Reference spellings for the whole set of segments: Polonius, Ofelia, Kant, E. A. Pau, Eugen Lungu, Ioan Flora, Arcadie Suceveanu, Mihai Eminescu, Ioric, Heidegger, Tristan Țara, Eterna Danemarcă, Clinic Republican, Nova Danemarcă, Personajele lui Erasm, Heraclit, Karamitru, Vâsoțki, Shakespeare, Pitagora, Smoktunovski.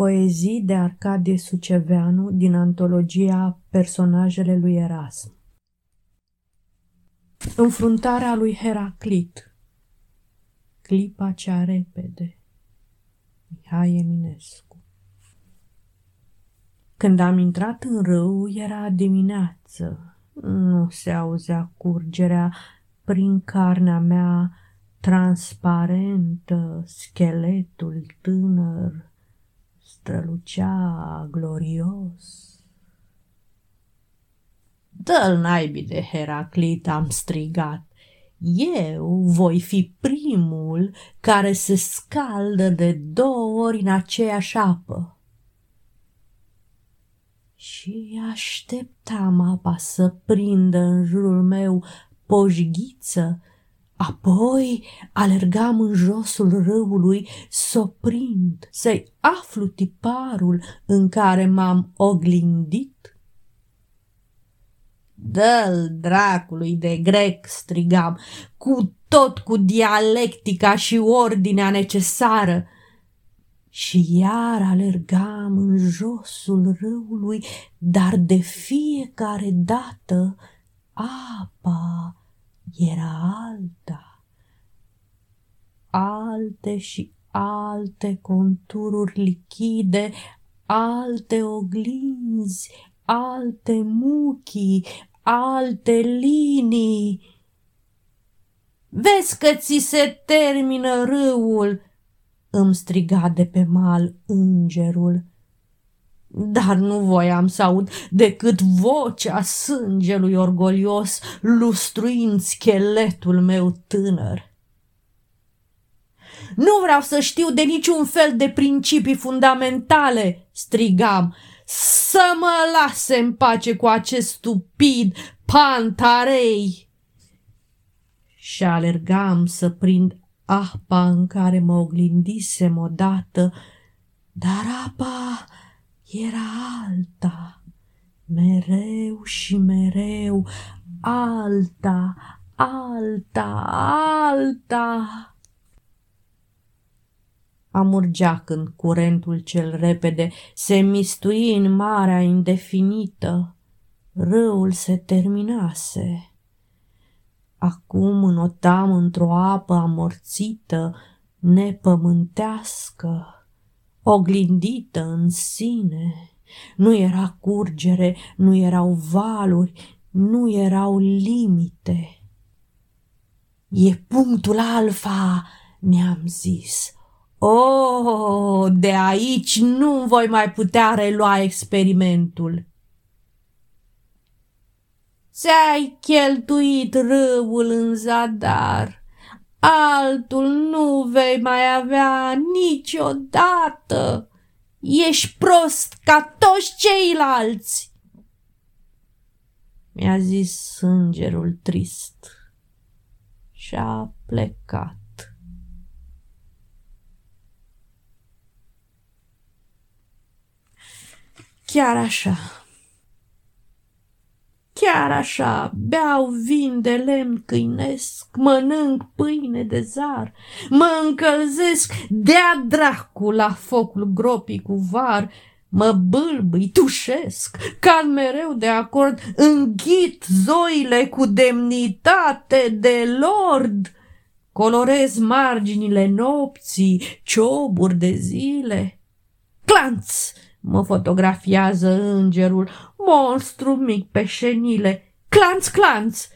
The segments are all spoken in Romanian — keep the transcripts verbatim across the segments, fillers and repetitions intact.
Poezii de Arcadie Suceveanu din antologia Personajele lui Erasm. Înfruntarea lui Heraclit. Clipa cea repede. Mihai Eminescu. Când am intrat în râu, era dimineață. Nu se auzea curgerea prin carnea mea transparentă, scheletul tânăr strălucea glorios. Dă-l naibii de Heraclit, am strigat. Eu voi fi primul care se scaldă de două ori în aceeași apă. Și așteptam apa să prindă în jurul meu poșghiță, apoi alergam în josul râului, soprind să-i aflu tiparul în care m-am oglindit. Dă-l dracului de grec, strigam, cu tot cu dialectica și ordinea necesară. Și iar alergam în josul râului, dar de fiecare dată apa era alta. Alte și alte contururi lichide, alte oglinzi, alte muchii, alte linii. Vezi că ți se termină râul, îmi striga de pe mal îngerul. Dar nu voiam să aud decât vocea sângelui orgolios, lustruind scheletul meu tânăr. Nu vreau să știu de niciun fel de principii fundamentale, strigam, să mă lase în pace cu acest stupid pantarei. Și alergam să prind apa în care mă oglindisem odată, dar apa era alta, mereu și mereu, alta, alta, alta. Amurgea când curentul cel repede se mistui în marea indefinită. Râul se terminase. Acum înotam într-o apă amorțită, nepământească, oglindită în sine. Nu era curgere, nu erau valuri, nu erau limite. E punctul alfa, mi-am zis. Oh, de aici nu voi mai putea relua experimentul. Ți-ai cheltuit râul în zadar. Altul nu vei mai avea niciodată. Ești prost ca toți ceilalți, mi-a zis îngerul trist și a plecat. Chiar așa. Chiar așa, beau vin de lemn câinesc, mănânc pâine de zar, mă încălzesc de-a dracu la focul gropii cu var, mă bâlbâi, tușesc, cal mereu de acord, înghit zoile cu demnitate de lord, colorez marginile nopții, cioburi de zile, clanț! Mă fotografiază îngerul, monstru mic pe șenile, clanț, clanț!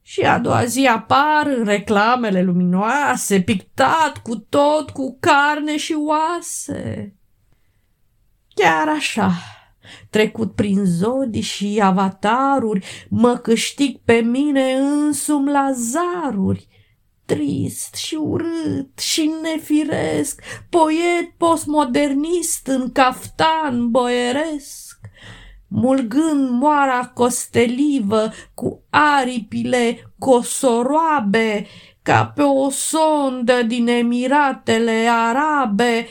Și a doua zi apar în reclamele luminoase, pictat cu tot cu carne și oase. Chiar așa, trecut prin zodii și avataruri, mă câștig pe mine însumi la zaruri. Trist și urât și nefiresc, poet postmodernist în caftan boieresc, mulgând moara costelivă cu aripile cosoroabe, ca pe o sondă din Emiratele Arabe,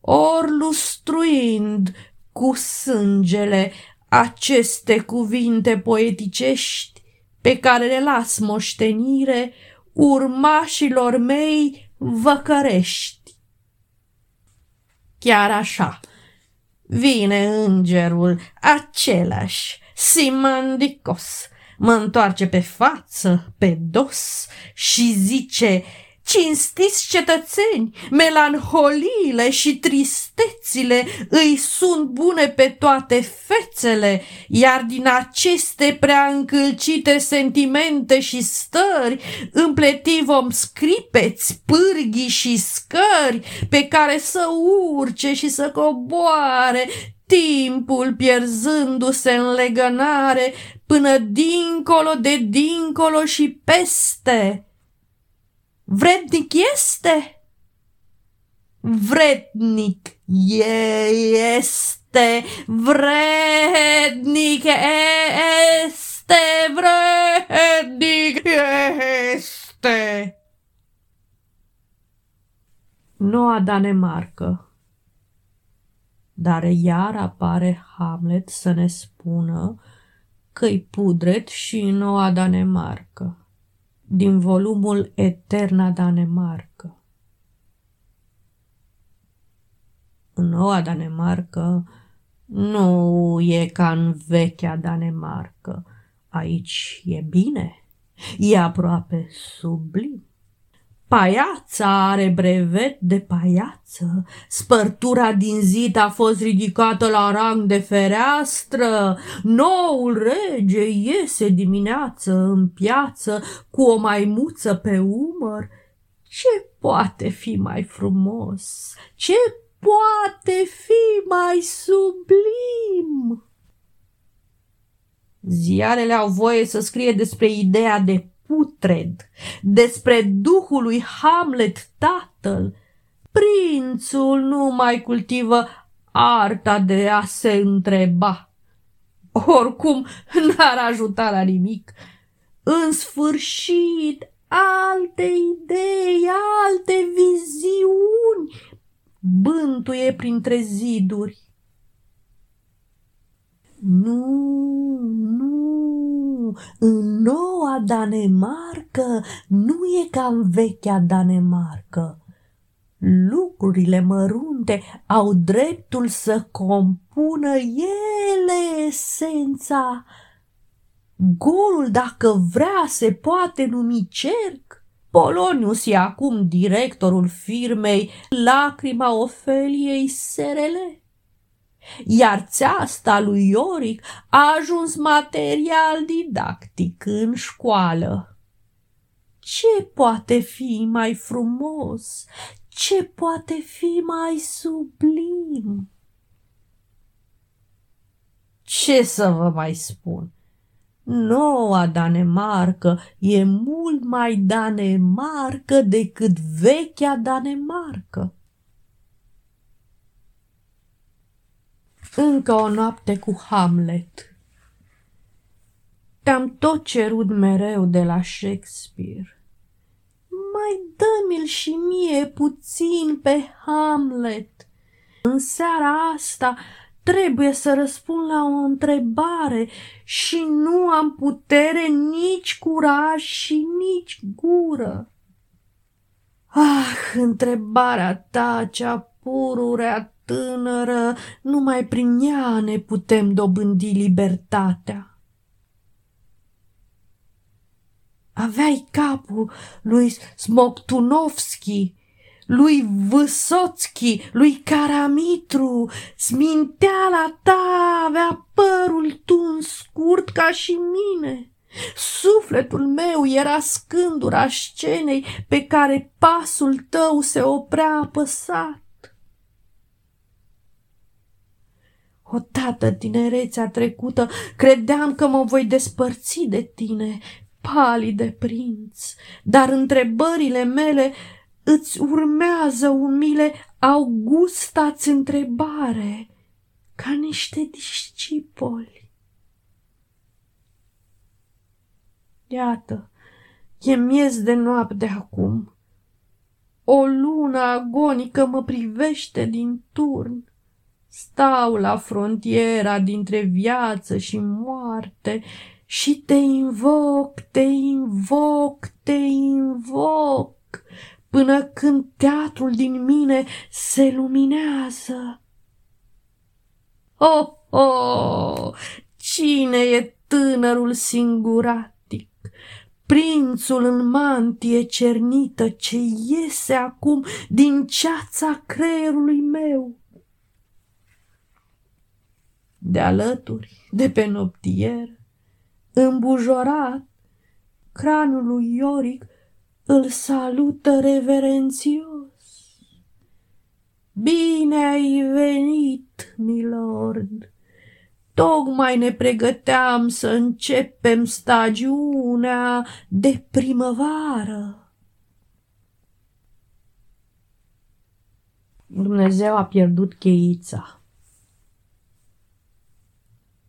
ori lustruind cu sângele aceste cuvinte poeticești pe care le las moștenire urmașilor mei văcărești. chiar așa. Vine îngerul, același, simandicos, mă întoarce pe față, pe dos și zice: cinstiți cetățeni, melanholiile și tristețile îi sunt bune pe toate fețele, iar din aceste prea încălcite sentimente și stări împletim vom scripeți, pârghii și scări pe care să urce și să coboare, timpul pierzându-se în legănare până dincolo de dincolo și peste. Vrednic este? Vrednic e este, vrednic este, vrednic este. Noua Danemarcă. Dar iar apare Hamlet să ne spună că-i pudret și Noua Danemarcă. Din volumul Eterna Danemarcă. În Noua Danemarcă nu e ca în vechea Danemarcă. Aici e bine, e aproape sublim. Paiața are brevet de paiață, spărtura din zid a fost ridicată la rang de fereastră, noul rege iese dimineață în piață cu o maimuță pe umăr. Ce poate fi mai frumos? Ce poate fi mai sublim? Ziarele au voie să scrie despre ideea de putred, despre duhul lui Hamlet tatăl. Prințul nu mai cultivă arta de a se întreba. Oricum n-ar ajuta la nimic. În sfârșit, alte idei, alte viziuni bântuie printre ziduri. Nu, nu, în Noua Danemarcă nu e ca în vechea Danemarcă. Lucrurile mărunte au dreptul să compună ele esența. Golul, dacă vrea, se poate numi cerc. Polonius e acum directorul firmei Lacrima Ofeliei S R L. Iar țeasta lui Ioric a ajuns material didactic în școală. Ce poate fi mai frumos? Ce poate fi mai sublim? Ce să vă mai spun? Noua Danemarcă e mult mai Danemarcă decât vechea Danemarcă. Încă o noapte cu Hamlet. Te-am tot cerut mereu de la Shakespeare. Mai dă-mi-l și mie puțin pe Hamlet. În seara asta trebuie să răspund la o întrebare și nu am putere, nici curaj și nici gură. Ah, întrebarea ta cea pururea tânără, numai prin ea ne putem dobândi libertatea. Aveai capul lui Smoktunovski, lui Vâsoțki, lui Karamitru, sminteala ta avea părul tuns scurt ca și mine. Sufletul meu era scândura scenei pe care pasul tău se oprea apăsat. Odată tinerețea trecută credeam că mă voi despărți de tine, palide prinț, dar întrebările mele îți urmează umile, augusta-ți întrebare, ca niște discipoli. Iată, e miez de noapte acum, o lună agonică mă privește din turn. Stau la frontiera dintre viață și moarte și te invoc, te invoc, te invoc. până când teatrul din mine se luminează. Oh, oh, cine e tânărul singuratic, prințul în mantie cernită ce iese acum din ceața creierului meu? De alături, de pe noptier, îmbujorat, craniul lui Ioric îl salută reverențios. Bine ai venit, milord! Tocmai ne pregăteam să începem stagiunea de primăvară. Dumnezeu a pierdut cheița.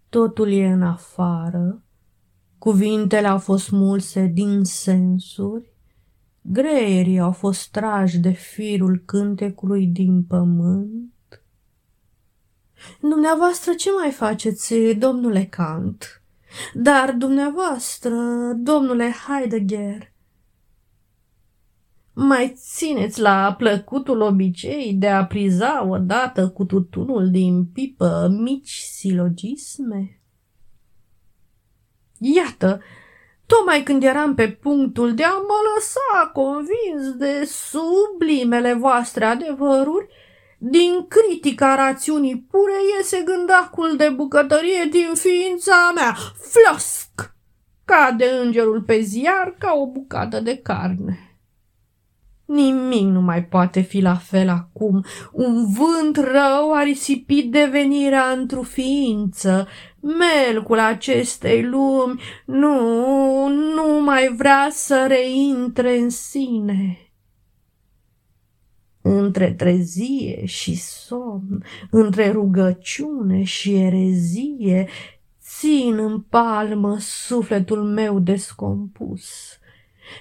Totul e în afară, cuvintele au fost mulse din sensuri, greierii au fost trași de firul cântecului din pământ. Dumneavoastră ce mai faceți, domnule Kant? Dar dumneavoastră, domnule Heidegger, mai țineți la plăcutul obicei de a priza odată cu tutunul din pipă mici silogisme? Iată, tocmai când eram pe punctul de a mă lăsa convins de sublimele voastre adevăruri, din critica rațiunii pure iese gândacul de bucătărie din ființa mea, flosc, cade îngerul pe ziar ca o bucată de carne. Nimic nu mai poate fi la fel acum. Un vânt rău a risipit devenirea într-o ființă. Melcul acestei lumi nu, nu mai vrea să reintre în sine. Între trezie și somn, între rugăciune și erezie, țin în palmă sufletul meu descompus.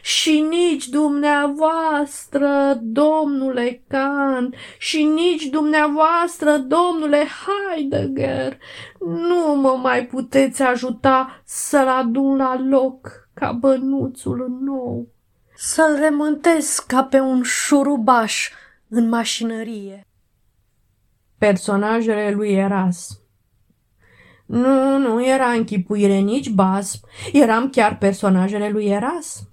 Și nici dumneavoastră, domnule Kant, și nici dumneavoastră, domnule Heidegger, nu mă mai puteți ajuta să-l adun la loc ca bănuțul nou, să-l remântesc ca pe un șurubaș în mașinărie. Personajele lui Erasm. Nu, nu era închipuire nici basm, eram chiar personajele lui Erasm.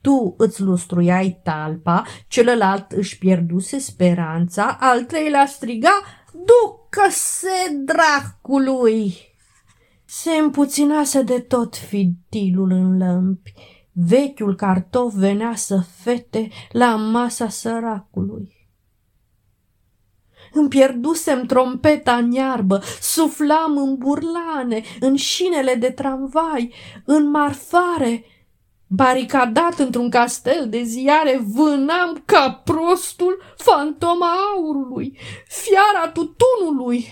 Tu îți lustruiai talpa, celălalt își pierduse speranța, al treilea striga, ducă-se dracului! Se împuținase de tot fitilul în lămpi. Vechiul cartof venea să fete la masa săracului. Îmi pierdusem trompeta în iarbă, suflam în burlane, în șinele de tramvai, în marfare. Baricadat într-un castel de ziare, vânam ca prostul fantoma aurului, fiara tutunului.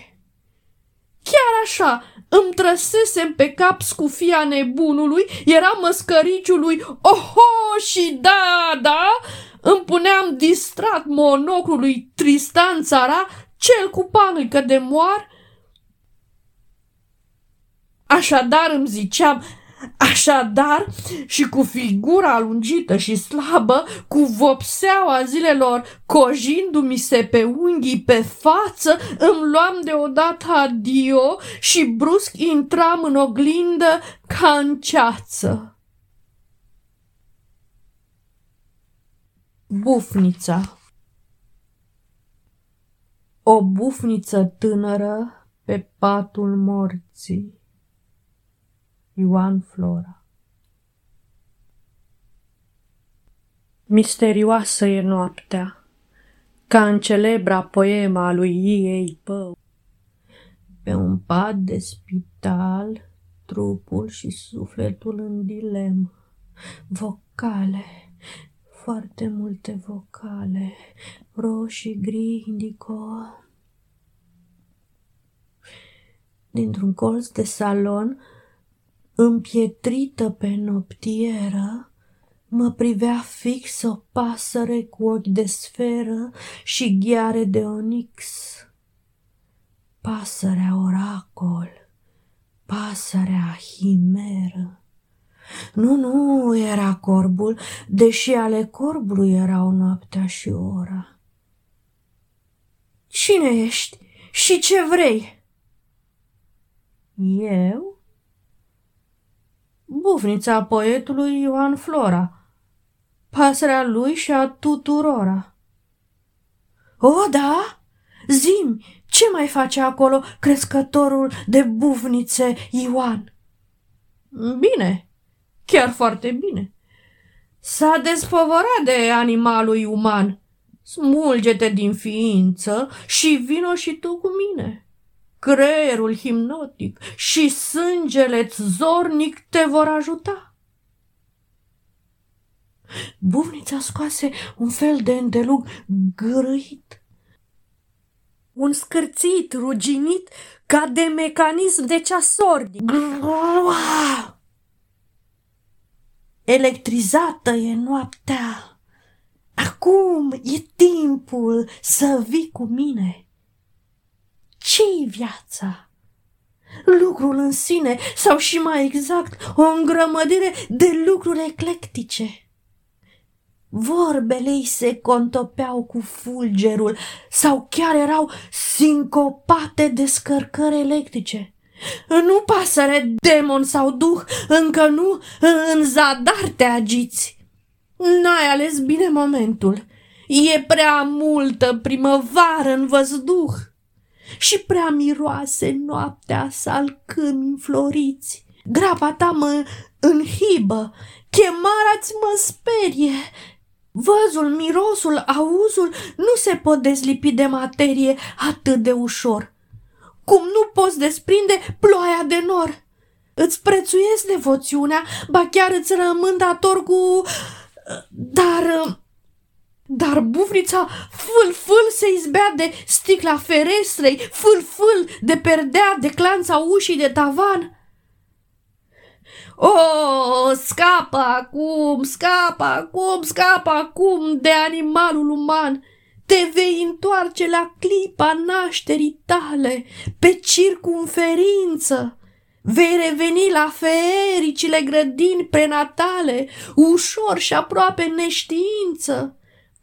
Chiar așa, îmi trăsesem pe cap scufia nebunului, era măscăriciului, oho și da, da, îmi puneam distrat monoclului Tristan Țara, cel cu panică de moar. Așadar îmi ziceam, așadar, și cu figura lungită și slabă, cu vopseaua zilelor, cojindu-mi se pe unghii pe față, îmi luam deodată adio și brusc intram în oglindă ca în ceață. Bufnița. O bufniță tânără pe patul morții. Ioan Flora. Misterioasă e noaptea, ca în celebra poema a lui E. A. Pau. Pe un pat de spital, trupul și sufletul în dilemă. Vocale, foarte multe vocale, roșii, gri, indico. Dintr-un colț de salon, împietrită pe noptieră, mă privea fix o pasăre cu ochi de sferă și gheare de onix. Pasărea oracol, pasărea himeră, Nu, nu era corbul, deși ale corbului erau noaptea și ora. Cine ești și ce vrei? Eu? Bufnița poetului Ioan Flora, pasărea lui și a tuturora. O, da? Zi-mi, ce mai face acolo crescătorul de bufnițe Ioan? Bine, chiar foarte bine. S-a despovărat de animalul uman. Smulge-te din ființă și vino și tu cu mine. Creierul hipnotic și sângele-ți zornic te vor ajuta. Bufnița scoase un fel de îndelug gârâit, un scârțit ruginit ca de mecanism de ceasornic. Electrizată e noaptea. Acum e timpul să vii cu mine. Ce-i viața? Lucrul în sine, sau și mai exact, o îngrămădire de lucruri eclectice. Vorbele ei se contopeau cu fulgerul sau chiar erau sincopate descărcări electrice. Nu, pasăre, demon sau duh, încă nu în zadar te agiți. N-ai ales bine momentul. E prea multă primăvară în văzduh și prea miroase noaptea salcâmi înfloriți. Grapa ta mă înhibă, chemarea-ți mă sperie. Văzul, mirosul, auzul nu se pot dezlipi de materie atât de ușor, cum nu poți desprinde ploaia de nor. Îți prețuiesc devoțiunea, ba chiar îți rămân dator cu... Dar... Dar bufnița fâl-fâl se izbea de sticla ferestrei, fâl-fâl de perdea, de clanța ușii, de tavan. O, scapă acum, scapă acum, scapă acum de animalul uman. Te vei întoarce la clipa nașterii tale, pe circumferință. Vei reveni la feericile grădini prenatale, ușor și aproape neștiință.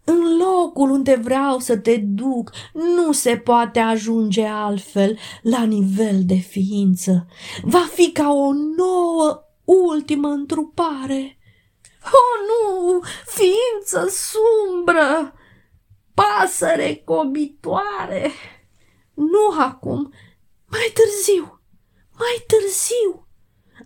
În locul unde vreau să te duc, nu se poate ajunge altfel la nivel de ființă. Va fi ca o nouă ultimă întrupare. O, nu, ființă sumbră, pasăre cobitoare! Nu acum, mai târziu, mai târziu.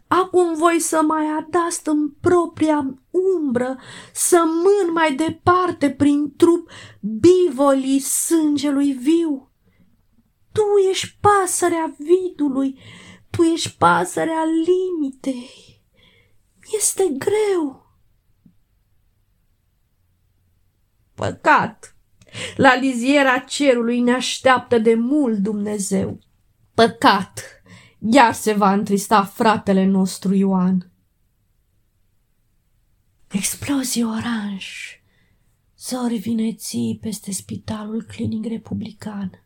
Acum voi să mai adast în propria umbră, să mân mai departe prin trup bivolii sângelui viu. Tu ești pasărea vidului, tu ești pasărea limitei. Este greu. Păcat! La liziera cerului ne așteaptă de mult Dumnezeu. Păcat! Iar se va întrista fratele nostru Ioan. Explozii oranj. Zori vineții peste spitalul Clinic Republican.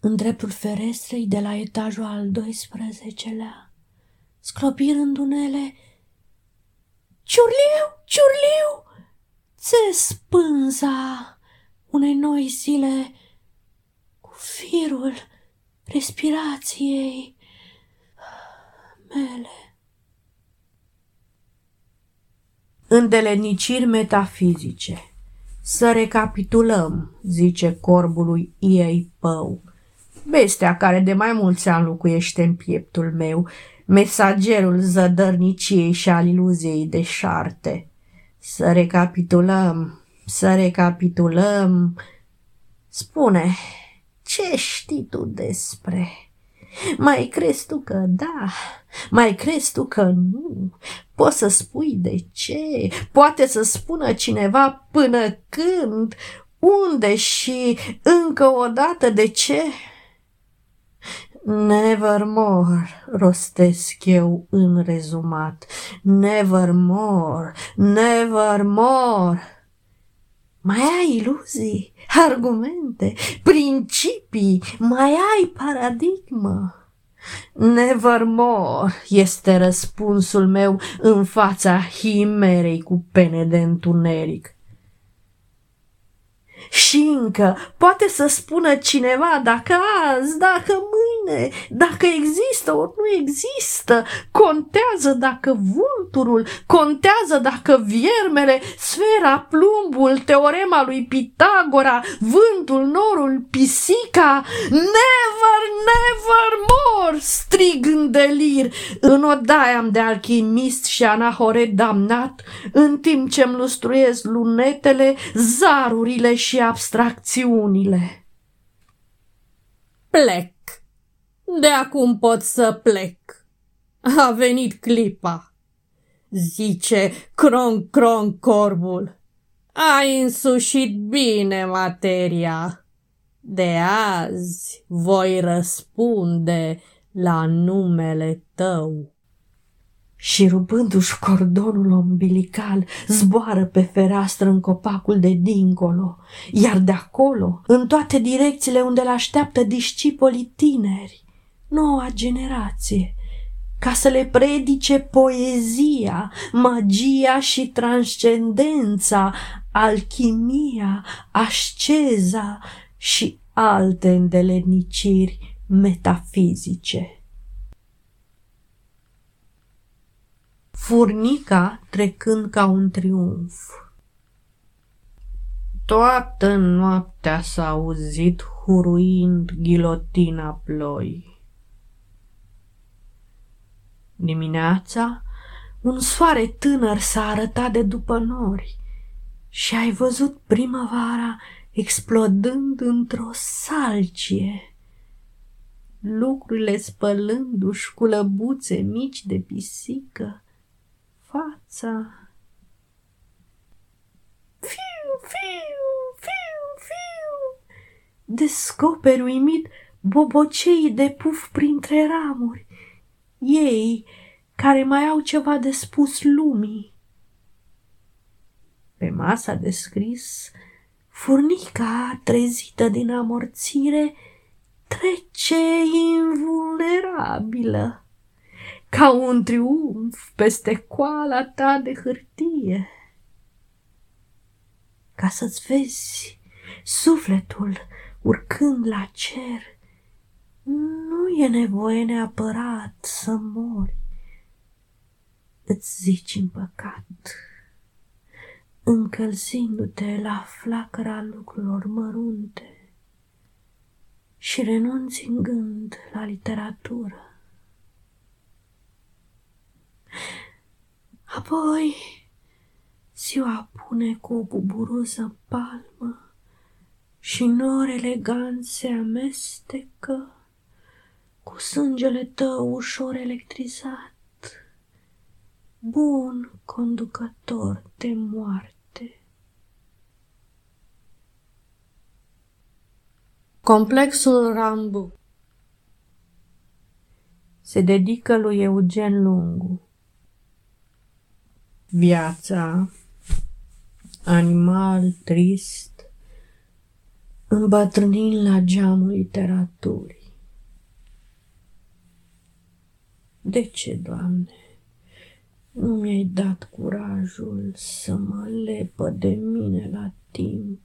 În dreptul ferestrei de la etajul al doisprezecelea, sclopirându-nele, ciurliu, ciurliu, țes spânza unei noi zile cu firul respirației mele. Îndeleniciri metafizice. Să recapitulăm, zice corbului E. A. Pau, bestea care de mai mulți ani locuiește în pieptul meu, mesagerul zădărniciei și al iluziei deșarte. Să recapitulăm, să recapitulăm. Spune, ce știi tu despre? Mai crezi tu că da? Mai crezi tu că nu? Poți să spui de ce? Poate să spună cineva până când? Unde și încă o dată de ce? Nevermore, rostesc eu în rezumat. Nevermore, nevermore. Mai ai iluzii, argumente, principii, mai ai paradigmă. Nevermore este răspunsul meu în fața himerei cu pene de întuneric. Și încă poate să spună cineva dacă azi, dacă mâine, dacă există ori nu există, contează dacă vulturul, contează dacă viermele, sfera, plumbul, teorema lui Pitagora, vântul, norul, pisica. Never, never more, strig în delir, în odaia-mi de alchimist și anahoret damnat, în timp ce-mi lustruiesc lunetele, zarurile și abstracțiunile. Plec. De acum pot să plec. A venit clipa. Zice cron cron corbul. Ai însușit bine materia. De azi voi răspunde la numele tău. Și rupându-și cordonul ombilical, zboară pe fereastră în copacul de dincolo, iar de acolo, în toate direcțiile unde l-așteaptă discipolii tineri, noua generație, ca să le predice poezia, magia și transcendența, alchimia, asceza și alte îndeleniciri metafizice. Furnica trecând ca un triumf. Toată noaptea s-a auzit huruind ghilotina ploii. Dimineața, un soare tânăr s-a arătat de după nori și ai văzut primăvara explodând într-o salcie, lucrurile spălându-și cu lăbuțe mici de pisică fața. Fiu, fiu, fiu, fiu! Descoperi uimit boboceii de puf printre ramuri, ei care mai au ceva de spus lumii. Pe masa de scris, furnica trezită din amorțire trece invulnerabilă, ca un triumf peste coala ta de hârtie, ca să-ți vezi sufletul urcând la cer. Nu e nevoie neapărat să mori. Îți zici în păcat, încălzindu-te la flacăra lucrurilor mărunte și renunți în gând la literatură. Apoi ziua pune cu o buburuză palmă și nori eleganți se amestecă cu sângele tău ușor electrizat. Bun conducător de moarte. Complexul Rambu. Se dedică lui Eugen Lungu. Viața, animal trist, îmbătrânind la geamul literaturii. De ce, Doamne, nu mi-ai dat curajul să mă lepă de mine la timp,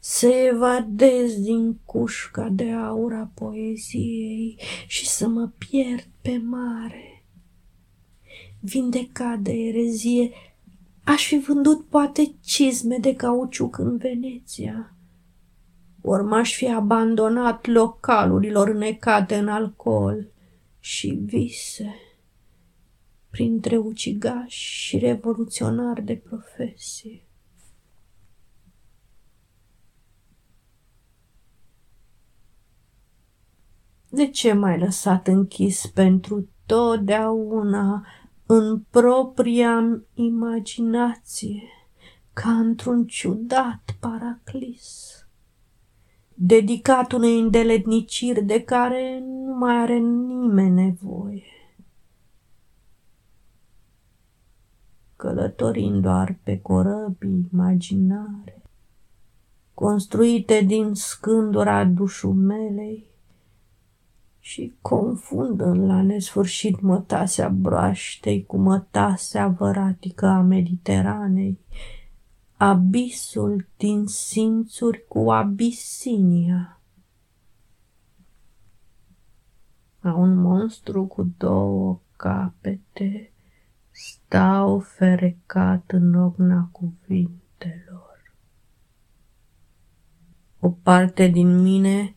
să evadez din cușca de aur a poeziei și să mă pierd pe mare? Vindecat de erezie, aș fi vândut poate cizme de cauciuc în Veneția, ori m-aș fi abandonat localurilor înnecate în alcool și vise, printre ucigași și revoluționari de profesie. De ce m-ai lăsat închis pentru totdeauna în propria-mi imaginație, ca într-un ciudat paraclis, dedicat unei îndeletniciri de care nu mai are nimeni nevoie? Călătorind doar pe corăbii imaginare, construite din scândura dușumelei și confundă-n la nesfârșit mătasea broaștei cu mătasea văratică a Mediteranei, abisul din simțuri cu Abisinia. A un monstru cu două capete stau ferecat în ogna cuvintelor. O parte din mine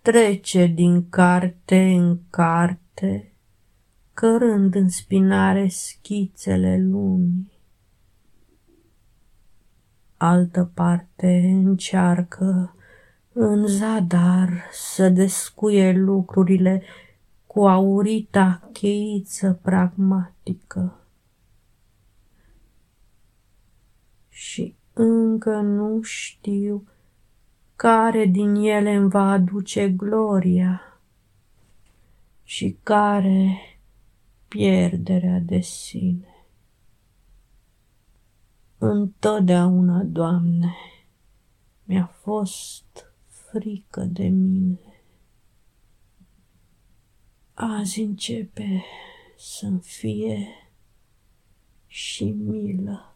trece din carte în carte, cărând în spinare schițele lumii. Altă parte încearcă în zadar să descuie lucrurile cu aurita cheiță pragmatică. Și încă nu știu care din ele îmi va aduce gloria și care pierderea de sine. Întotdeauna, Doamne, mi-a fost frică de mine. Azi începe să-mi fie și milă.